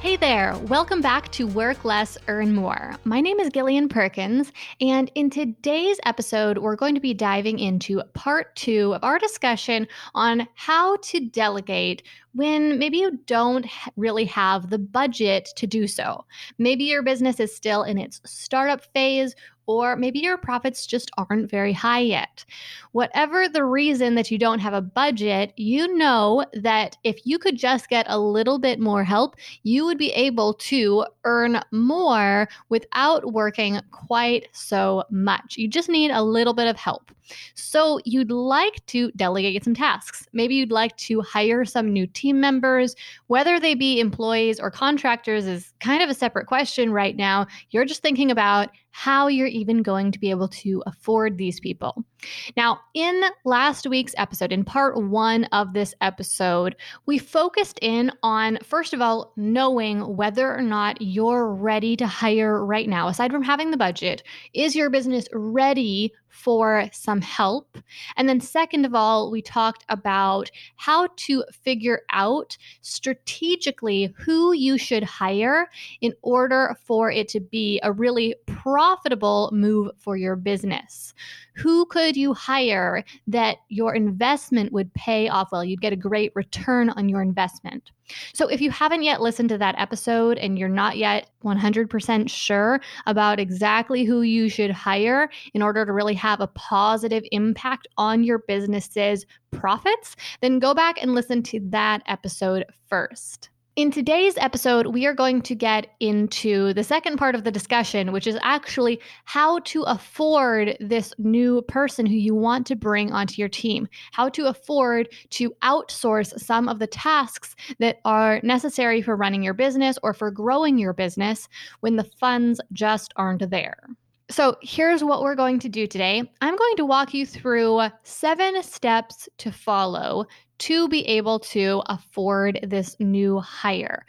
Hey there, welcome back to Work Less, Earn More. My name is Gillian Perkins, and in today's episode, we're going to be diving into part 2 of our discussion on how to delegate when maybe you don't really have the budget to do so. Maybe your business is still in its startup phase, or maybe your profits just aren't very high yet. Whatever the reason that you don't have a budget, you know that if you could just get a little bit more help, you would be able to earn more without working quite so much. You just need a little bit of help. So you'd like to delegate some tasks. Maybe you'd like to hire some new team members. Whether they be employees or contractors is kind of a separate question right now. You're just thinking about how you're even going to be able to afford these people. Now, in last week's episode, in part 1 of this episode, we focused in on, first of all, knowing whether or not you're ready to hire right now. Aside from having the budget, is your business ready for some help? And then second of all, we talked about how to figure out strategically who you should hire in order for it to be a really profitable move for your business. Who could you hire that your investment would pay off well? You'd get a great return on your investment. So if you haven't yet listened to that episode and you're not yet 100% sure about exactly who you should hire in order to really have a positive impact on your business's profits, then go back and listen to that episode first. In today's episode, we are going to get into the second part of the discussion, which is actually how to afford this new person who you want to bring onto your team, how to afford to outsource some of the tasks that are necessary for running your business or for growing your business when the funds just aren't there. So here's what we're going to do today. I'm going to walk you through 7 steps to follow to be able to afford this new hire.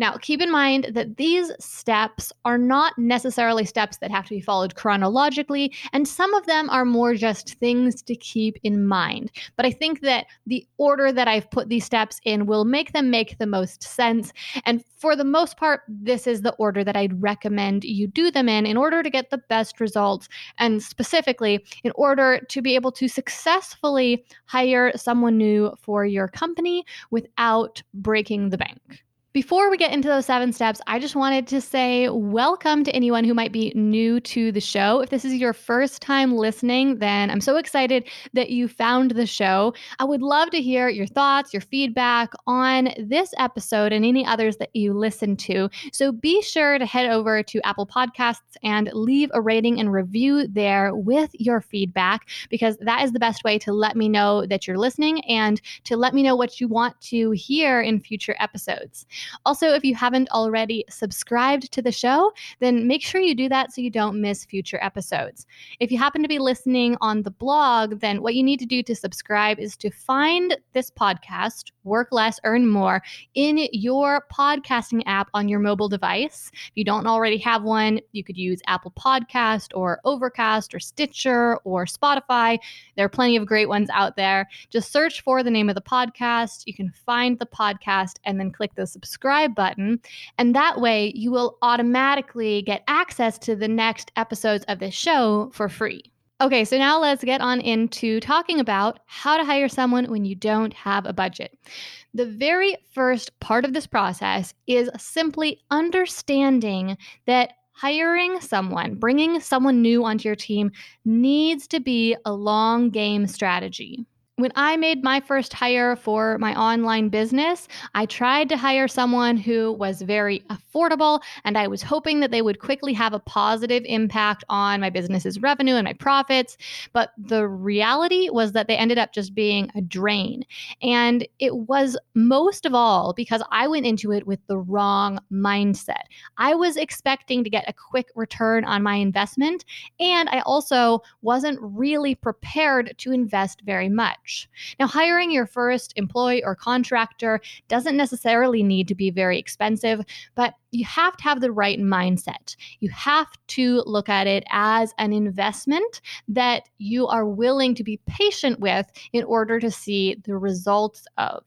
Now, keep in mind that these steps are not necessarily steps that have to be followed chronologically, and some of them are more just things to keep in mind. But I think that the order that I've put these steps in will make them make the most sense. And for the most part, this is the order that I'd recommend you do them in order to get the best results, and specifically in order to be able to successfully hire someone new for your company without breaking the bank. Before we get into those 7 steps, I just wanted to say welcome to anyone who might be new to the show. If this is your first time listening, then I'm so excited that you found the show. I would love to hear your thoughts, your feedback on this episode and any others that you listen to. So be sure to head over to Apple Podcasts and leave a rating and review there with your feedback, because that is the best way to let me know that you're listening and to let me know what you want to hear in future episodes. Also, if you haven't already subscribed to the show, then make sure you do that so you don't miss future episodes. If you happen to be listening on the blog, then what you need to do to subscribe is to find this podcast, Work Less, Earn More, in your podcasting app on your mobile device. If you don't already have one, you could use Apple Podcasts or Overcast or Stitcher or Spotify. There are plenty of great ones out there. Just search for the name of the podcast. You can find the podcast and then click the subscribe button. And that way you will automatically get access to the next episodes of this show for free. Okay, so now let's get on into talking about how to hire someone when you don't have a budget. The very first part of this process is simply understanding that hiring someone, bringing someone new onto your team, needs to be a long game strategy. When I made my first hire for my online business, I tried to hire someone who was very affordable, and I was hoping that they would quickly have a positive impact on my business's revenue and my profits. But the reality was that they ended up just being a drain. And it was most of all because I went into it with the wrong mindset. I was expecting to get a quick return on my investment, and I also wasn't really prepared to invest very much. Now, hiring your first employee or contractor doesn't necessarily need to be very expensive, but you have to have the right mindset. You have to look at it as an investment that you are willing to be patient with in order to see the results of.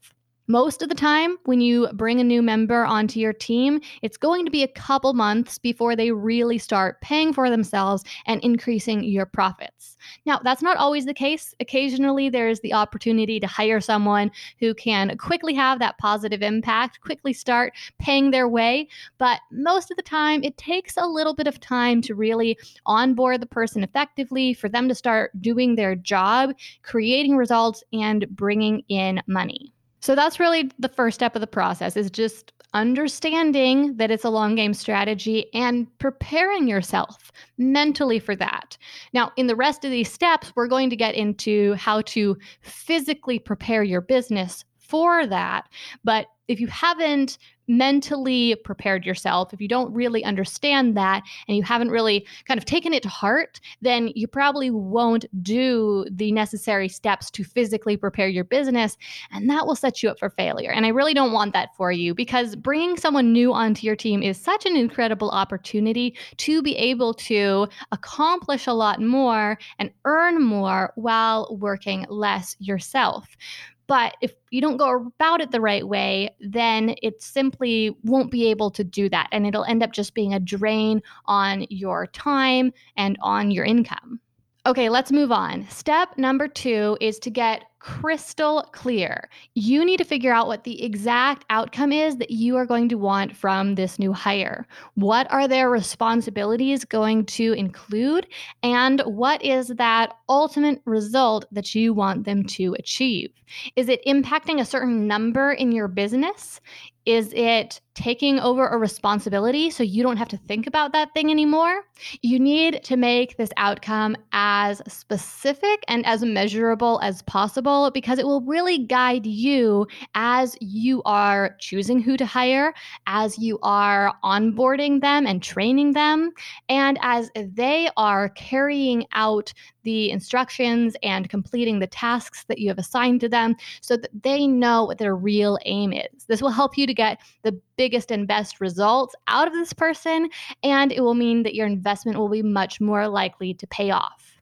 Most of the time, when you bring a new member onto your team, it's going to be a couple months before they really start paying for themselves and increasing your profits. Now, that's not always the case. Occasionally, there's the opportunity to hire someone who can quickly have that positive impact, quickly start paying their way. But most of the time, it takes a little bit of time to really onboard the person effectively, for them to start doing their job, creating results, and bringing in money. So that's really the first step of the process, is just understanding that it's a long game strategy and preparing yourself mentally for that. Now, in the rest of these steps, we're going to get into how to physically prepare your business for that. But if you haven't mentally prepared yourself, if you don't really understand that and you haven't really kind of taken it to heart, then you probably won't do the necessary steps to physically prepare your business. And that will set you up for failure. And I really don't want that for you, because bringing someone new onto your team is such an incredible opportunity to be able to accomplish a lot more and earn more while working less yourself. But if you don't go about it the right way, then it simply won't be able to do that. And it'll end up just being a drain on your time and on your income. Okay, let's move on. Step number 2 is to get crystal clear. You need to figure out what the exact outcome is that you are going to want from this new hire. What are their responsibilities going to include? And what is that ultimate result that you want them to achieve? Is it impacting a certain number in your business? Is it taking over a responsibility so you don't have to think about that thing anymore? You need to make this outcome as specific and as measurable as possible, because it will really guide you as you are choosing who to hire, as you are onboarding them and training them, and as they are carrying out the instructions and completing the tasks that you have assigned to them, so that they know what their real aim is. This will help you to get the biggest and best results out of this person, and it will mean that your investment will be much more likely to pay off.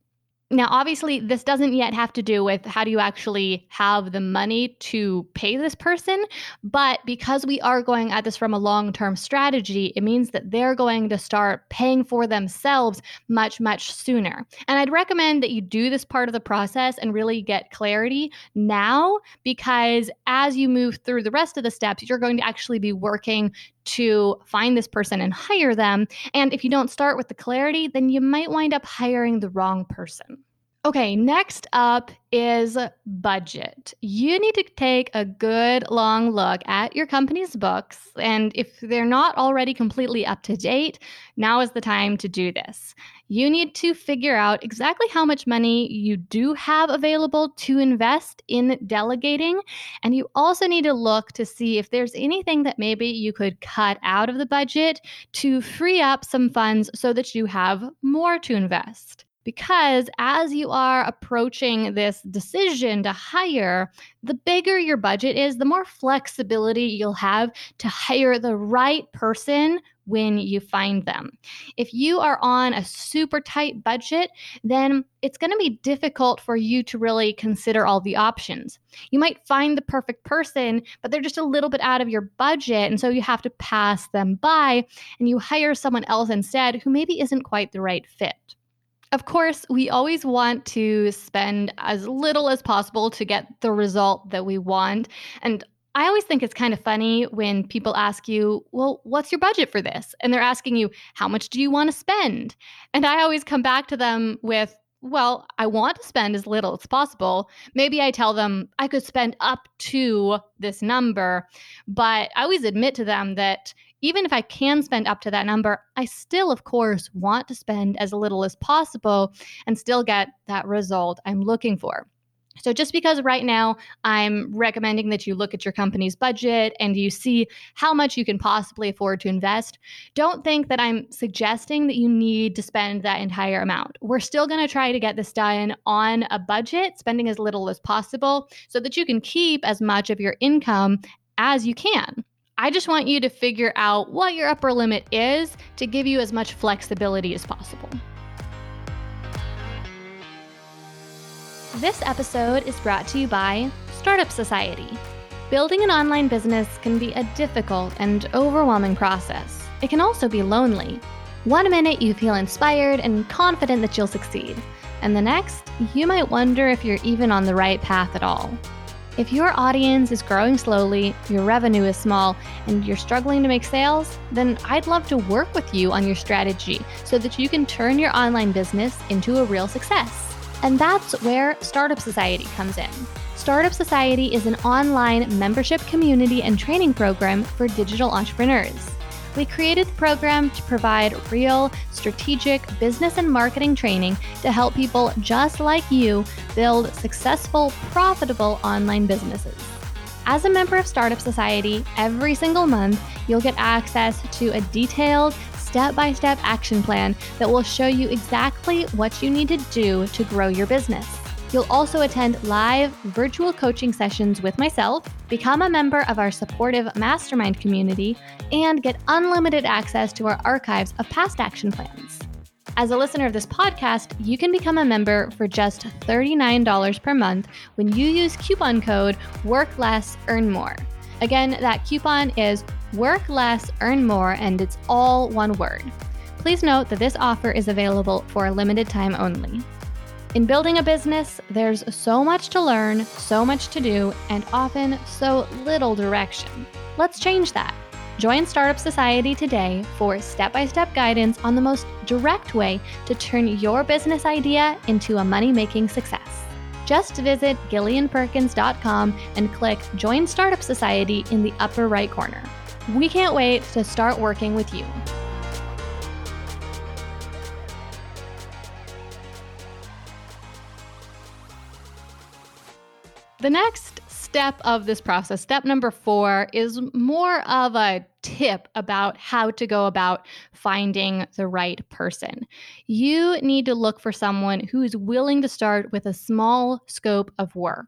Now, obviously, this doesn't yet have to do with how do you actually have the money to pay this person, but because we are going at this from a long-term strategy, it means that they're going to start paying for themselves much, much sooner. And I'd recommend that you do this part of the process and really get clarity now, because as you move through the rest of the steps, you're going to actually be working to find this person and hire them. And if you don't start with the clarity, then you might wind up hiring the wrong person. Okay, next up is budget. You need to take a good long look at your company's books, and if they're not already completely up to date, now is the time to do this. You need to figure out exactly how much money you do have available to invest in delegating, and you also need to look to see if there's anything that maybe you could cut out of the budget to free up some funds so that you have more to invest. Because as you are approaching this decision to hire, the bigger your budget is, the more flexibility you'll have to hire the right person when you find them. If you are on a super tight budget, then it's going to be difficult for you to really consider all the options. You might find the perfect person, but they're just a little bit out of your budget, and so you have to pass them by, and you hire someone else instead who maybe isn't quite the right fit. Of course, we always want to spend as little as possible to get the result that we want. And I always think it's kind of funny when people ask you, well, what's your budget for this? And they're asking you, how much do you want to spend? And I always come back to them with, well, I want to spend as little as possible. Maybe I tell them I could spend up to this number, but I always admit to them that even if I can spend up to that number, I still, of course, want to spend as little as possible and still get that result I'm looking for. So just because right now I'm recommending that you look at your company's budget and you see how much you can possibly afford to invest, don't think that I'm suggesting that you need to spend that entire amount. We're still going to try to get this done on a budget, spending as little as possible so that you can keep as much of your income as you can. I just want you to figure out what your upper limit is to give you as much flexibility as possible. This episode is brought to you by Startup Society. Building an online business can be a difficult and overwhelming process. It can also be lonely. One minute you feel inspired and confident that you'll succeed, and the next, you might wonder if you're even on the right path at all. If your audience is growing slowly, your revenue is small, and you're struggling to make sales, then I'd love to work with you on your strategy so that you can turn your online business into a real success. And that's where Startup Society comes in. Startup Society is an online membership community and training program for digital entrepreneurs. We created the program to provide real, strategic business and marketing training to help people just like you build successful, profitable online businesses. As a member of Startup Society, every single month, you'll get access to a detailed, step-by-step action plan that will show you exactly what you need to do to grow your business. You'll also attend live virtual coaching sessions with myself, become a member of our supportive mastermind community, and get unlimited access to our archives of past action plans. As a listener of this podcast, you can become a member for just $39 per month when you use coupon code Work Less, Earn More. Again, that coupon is Work Less, Earn More, and it's all one word. Please note that this offer is available for a limited time only. In building a business, there's so much to learn, so much to do, and often so little direction. Let's change that. Join Startup Society today for step-by-step guidance on the most direct way to turn your business idea into a money-making success. Just visit GillianPerkins.com and click Join Startup Society in the upper right corner. We can't wait to start working with you. The next step of this process, step number 4, is more of a tip about how to go about finding the right person. You need to look for someone who is willing to start with a small scope of work.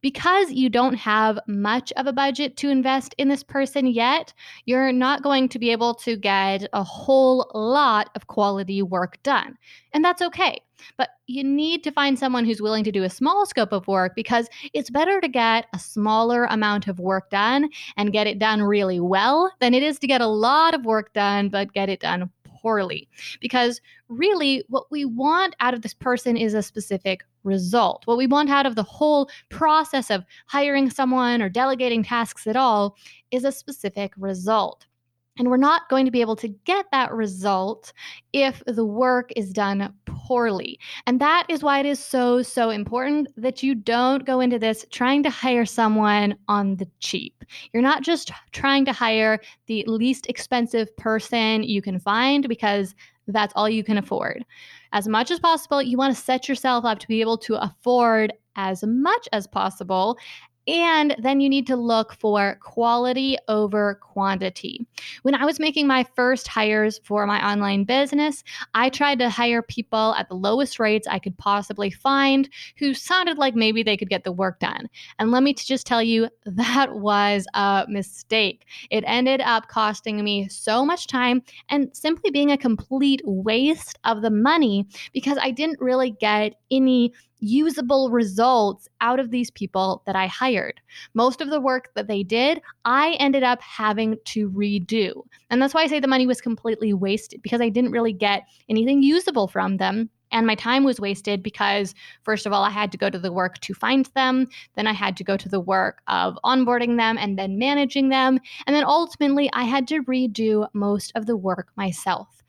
Because you don't have much of a budget to invest in this person yet, you're not going to be able to get a whole lot of quality work done. And that's okay. But you need to find someone who's willing to do a small scope of work because it's better to get a smaller amount of work done and get it done really well than it is to get a lot of work done but get it done poorly. Because really what we want out of this person is a specific result. What we want out of the whole process of hiring someone or delegating tasks at all is a specific result. And we're not going to be able to get that result if the work is done poorly. And that is why it is so, so important that you don't go into this trying to hire someone on the cheap. You're not just trying to hire the least expensive person you can find because that's all you can afford. As much as possible, you want to set yourself up to be able to afford as much as possible. And then you need to look for quality over quantity. When I was making my first hires for my online business, I tried to hire people at the lowest rates I could possibly find who sounded like maybe they could get the work done. And let me just tell you, that was a mistake. It ended up costing me so much time and simply being a complete waste of the money because I didn't really get any usable results out of these people that I hired. Most of the work that they did, I ended up having to redo. And that's why I say the money was completely wasted because I didn't really get anything usable from them. And my time was wasted because, first of all, I had to go to the work to find them. Then I had to go to the work of onboarding them and then managing them. And then ultimately, I had to redo most of the work myself.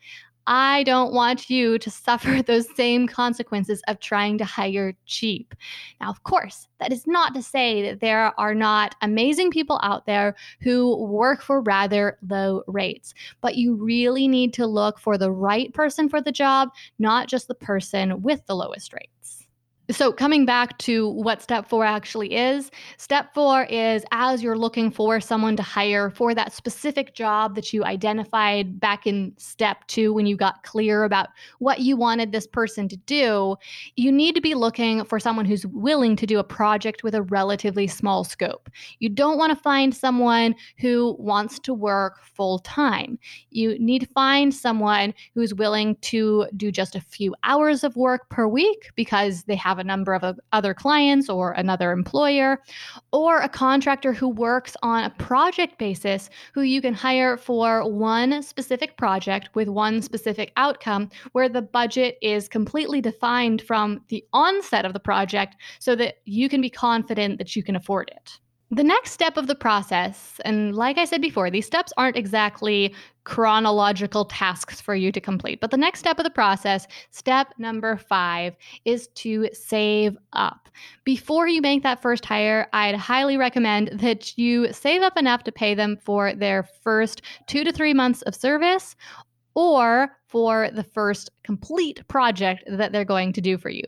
I don't want you to suffer those same consequences of trying to hire cheap. Now, of course, that is not to say that there are not amazing people out there who work for rather low rates, but you really need to look for the right person for the job, not just the person with the lowest rates. So coming back to what step 4 actually is, step 4 is as you're looking for someone to hire for that specific job that you identified back in step 2 when you got clear about what you wanted this person to do, you need to be looking for someone who's willing to do a project with a relatively small scope. You don't want to find someone who wants to work full time. You need to find someone who's willing to do just a few hours of work per week because they have a number of other clients or another employer, or a contractor who works on a project basis who you can hire for one specific project with one specific outcome where the budget is completely defined from the onset of the project so that you can be confident that you can afford it. The next step of the process, and like I said before, these steps aren't exactly chronological tasks for you to complete. But the next step of the process, step number 5, is to save up. Before you make that first hire, I'd highly recommend that you save up enough to pay them for their first 2 to 3 months of service or for the first complete project that they're going to do for you.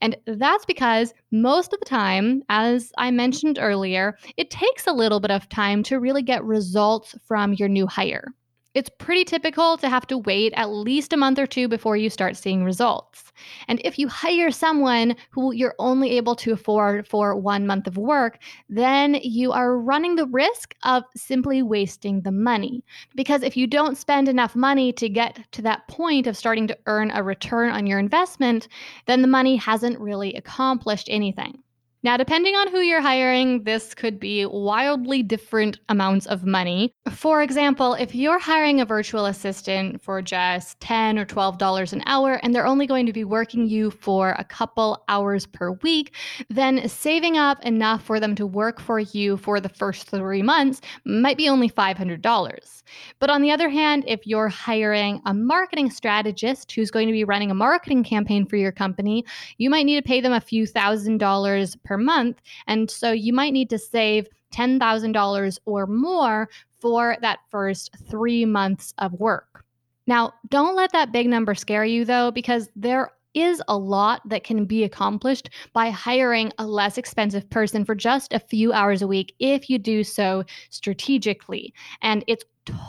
And that's because most of the time, as I mentioned earlier, it takes a little bit of time to really get results from your new hire. It's pretty typical to have to wait at least a month or two before you start seeing results. And if you hire someone who you're only able to afford for 1 month of work, then you are running the risk of simply wasting the money. Because if you don't spend enough money to get to that point of starting to earn a return on your investment, then the money hasn't really accomplished anything. Now, depending on who you're hiring, this could be wildly different amounts of money. For example, if you're hiring a virtual assistant for just $10 or $12 an hour, and they're only going to be working you for a couple hours per week, then saving up enough for them to work for you for the first 3 months might be only $500. But on the other hand, if you're hiring a marketing strategist who's going to be running a marketing campaign for your company, you might need to pay them a few $1,000s per month. And so you might need to save $10,000 or more for that first 3 months of work. Now, don't let that big number scare you though, because there is a lot that can be accomplished by hiring a less expensive person for just a few hours a week if you do so strategically. And it's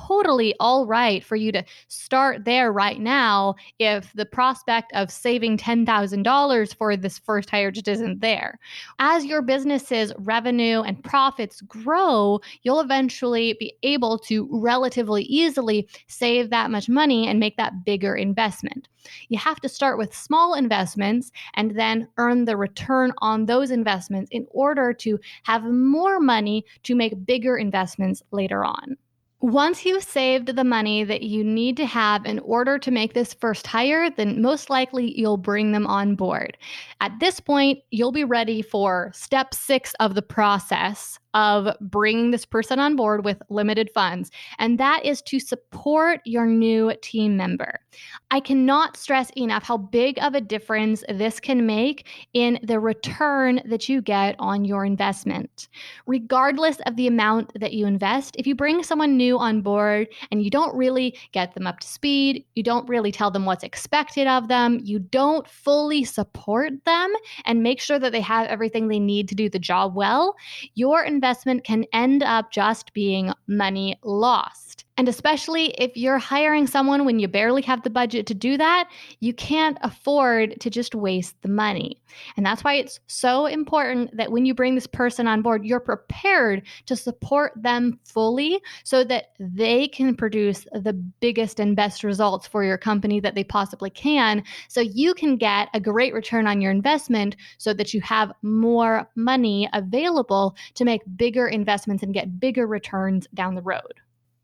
totally all right for you to start there right now if the prospect of saving $10,000 for this first hire just isn't there. As your business's revenue and profits grow, you'll eventually be able to relatively easily save that much money and make that bigger investment. You have to start with small investments and then earn the return on those investments in order to have more money to make bigger investments later on. Once you've saved the money that you need to have in order to make this first hire, then most likely you'll bring them on board. At this point, you'll be ready for step 6 of the process of bringing this person on board with limited funds, and that is to support your new team member. I cannot stress enough how big of a difference this can make in the return that you get on your investment. Regardless of the amount that you invest, if you bring someone new on board and you don't really get them up to speed, you don't really tell them what's expected of them, you don't fully support them and make sure that they have everything they need to do the job well, your investment can end up just being money lost. And especially if you're hiring someone when you barely have the budget to do that, you can't afford to just waste the money. And that's why it's so important that when you bring this person on board, you're prepared to support them fully so that they can produce the biggest and best results for your company that they possibly can, so you can get a great return on your investment so that you have more money available to make bigger investments and get bigger returns down the road.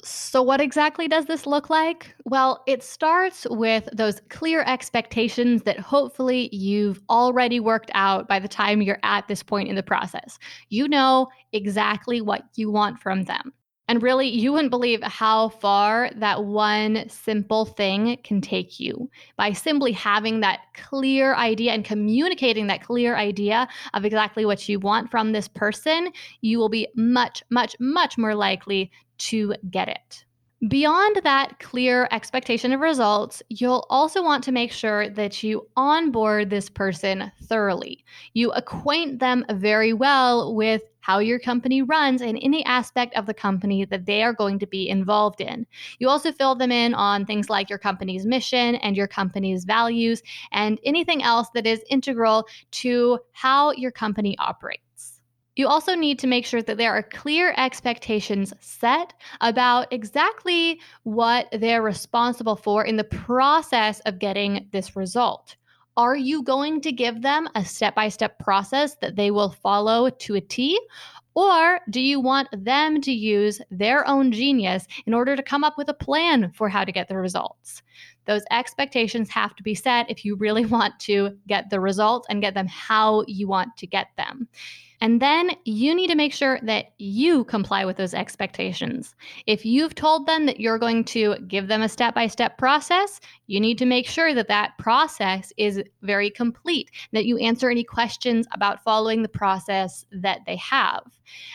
So what exactly does this look like? Well, it starts with those clear expectations that hopefully you've already worked out by the time you're at this point in the process. You know exactly what you want from them. And really, you wouldn't believe how far that one simple thing can take you by simply having that clear idea and communicating that clear idea of exactly what you want from this person. You will be much, much, much more likely to get it. Beyond that clear expectation of results, you'll also want to make sure that you onboard this person thoroughly. You acquaint them very well with how your company runs and any aspect of the company that they are going to be involved in. You also fill them in on things like your company's mission and your company's values and anything else that is integral to how your company operates. You also need to make sure that there are clear expectations set about exactly what they're responsible for in the process of getting this result. Are you going to give them a step-by-step process that they will follow to a T? Or do you want them to use their own genius in order to come up with a plan for how to get the results? Those expectations have to be set if you really want to get the results and get them how you want to get them. And then you need to make sure that you comply with those expectations. If you've told them that you're going to give them a step-by-step process, you need to make sure that that process is very complete, that you answer any questions about following the process that they have.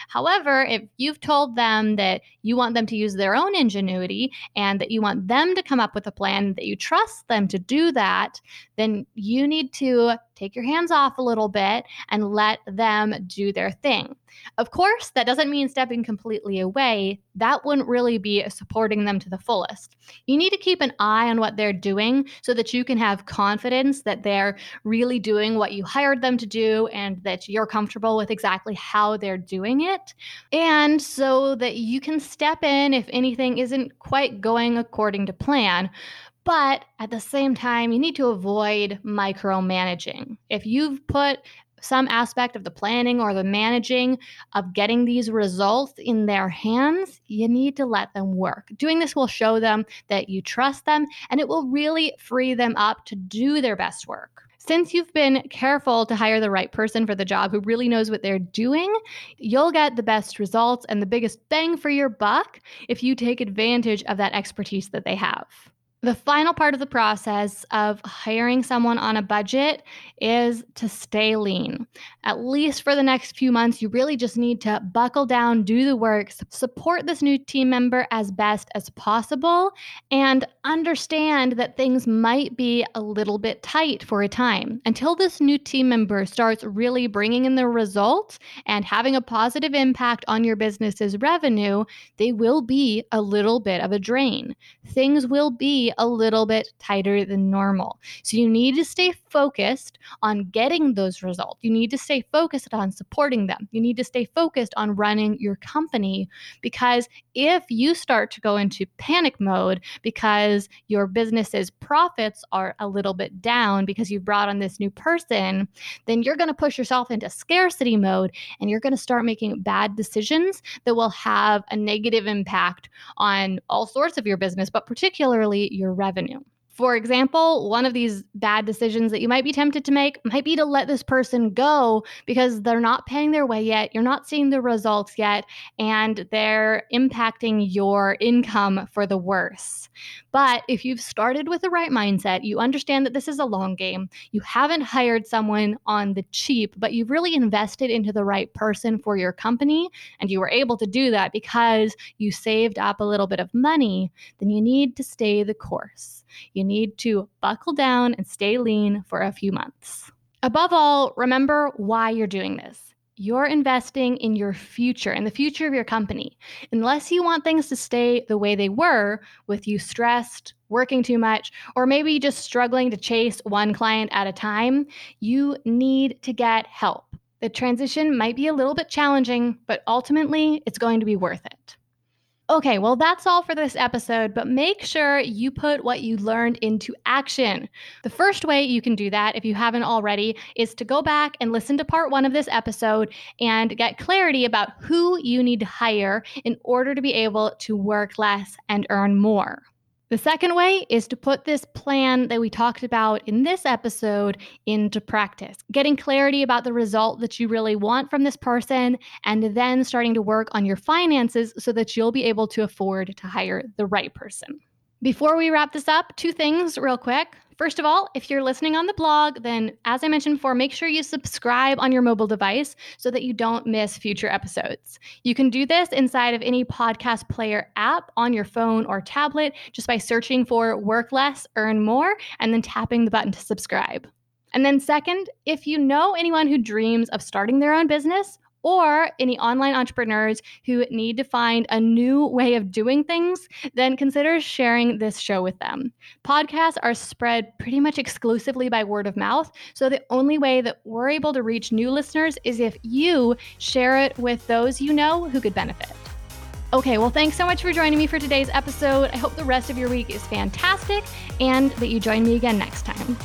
However, if you've told them that you want them to use their own ingenuity and that you want them to come up with a plan, that you trust them to do that, then you need to take your hands off a little bit and let them do their thing. Of course, that doesn't mean stepping completely away. That wouldn't really be supporting them to the fullest. You need to keep an eye on what they're doing so that you can have confidence that they're really doing what you hired them to do and that you're comfortable with exactly how they're doing it. And so that you can step in if anything isn't quite going according to plan. But at the same time, you need to avoid micromanaging. If you've put some aspect of the planning or the managing of getting these results in their hands, you need to let them work. Doing this will show them that you trust them, and it will really free them up to do their best work. Since you've been careful to hire the right person for the job who really knows what they're doing, you'll get the best results and the biggest bang for your buck if you take advantage of that expertise that they have. The final part of the process of hiring someone on a budget is to stay lean. At least for the next few months, you really just need to buckle down, do the work, support this new team member as best as possible, and understand that things might be a little bit tight for a time until this new team member starts really bringing in the results and having a positive impact on your business's revenue. They will be a little bit of a drain. Things will be a little bit tighter than normal. So you need to stay focused on getting those results. You need to stay focused on supporting them. You need to stay focused on running your company, because if you start to go into panic mode because your business's profits are a little bit down because you brought on this new person, then you're going to push yourself into scarcity mode and you're going to start making bad decisions that will have a negative impact on all sorts of your business, but particularly your revenue. For example, one of these bad decisions that you might be tempted to make might be to let this person go because they're not paying their way yet, you're not seeing the results yet, and they're impacting your income for the worse. But if you've started with the right mindset, you understand that this is a long game, you haven't hired someone on the cheap, but you've really invested into the right person for your company, and you were able to do that because you saved up a little bit of money, then you need to stay the course. You need to buckle down and stay lean for a few months. Above all, remember why you're doing this. You're investing in your future, in the future of your company. Unless you want things to stay the way they were, with you stressed, working too much, or maybe just struggling to chase one client at a time, you need to get help. The transition might be a little bit challenging, but ultimately it's going to be worth it. Okay, well, that's all for this episode, but make sure you put what you learned into action. The first way you can do that, if you haven't already, is to go back and listen to part one of this episode and get clarity about who you need to hire in order to be able to work less and earn more. The second way is to put this plan that we talked about in this episode into practice, getting clarity about the result that you really want from this person, and then starting to work on your finances so that you'll be able to afford to hire the right person. Before we wrap this up, two things real quick. First of all, if you're listening on the blog, then as I mentioned before, make sure you subscribe on your mobile device so that you don't miss future episodes. You can do this inside of any podcast player app on your phone or tablet just by searching for Work Less, Earn More, and then tapping the button to subscribe. And then second, if you know anyone who dreams of starting their own business, or any online entrepreneurs who need to find a new way of doing things, then consider sharing this show with them. Podcasts are spread pretty much exclusively by word of mouth, so the only way that we're able to reach new listeners is if you share it with those you know who could benefit. Okay, well, thanks so much for joining me for today's episode. I hope the rest of your week is fantastic and that you join me again next time.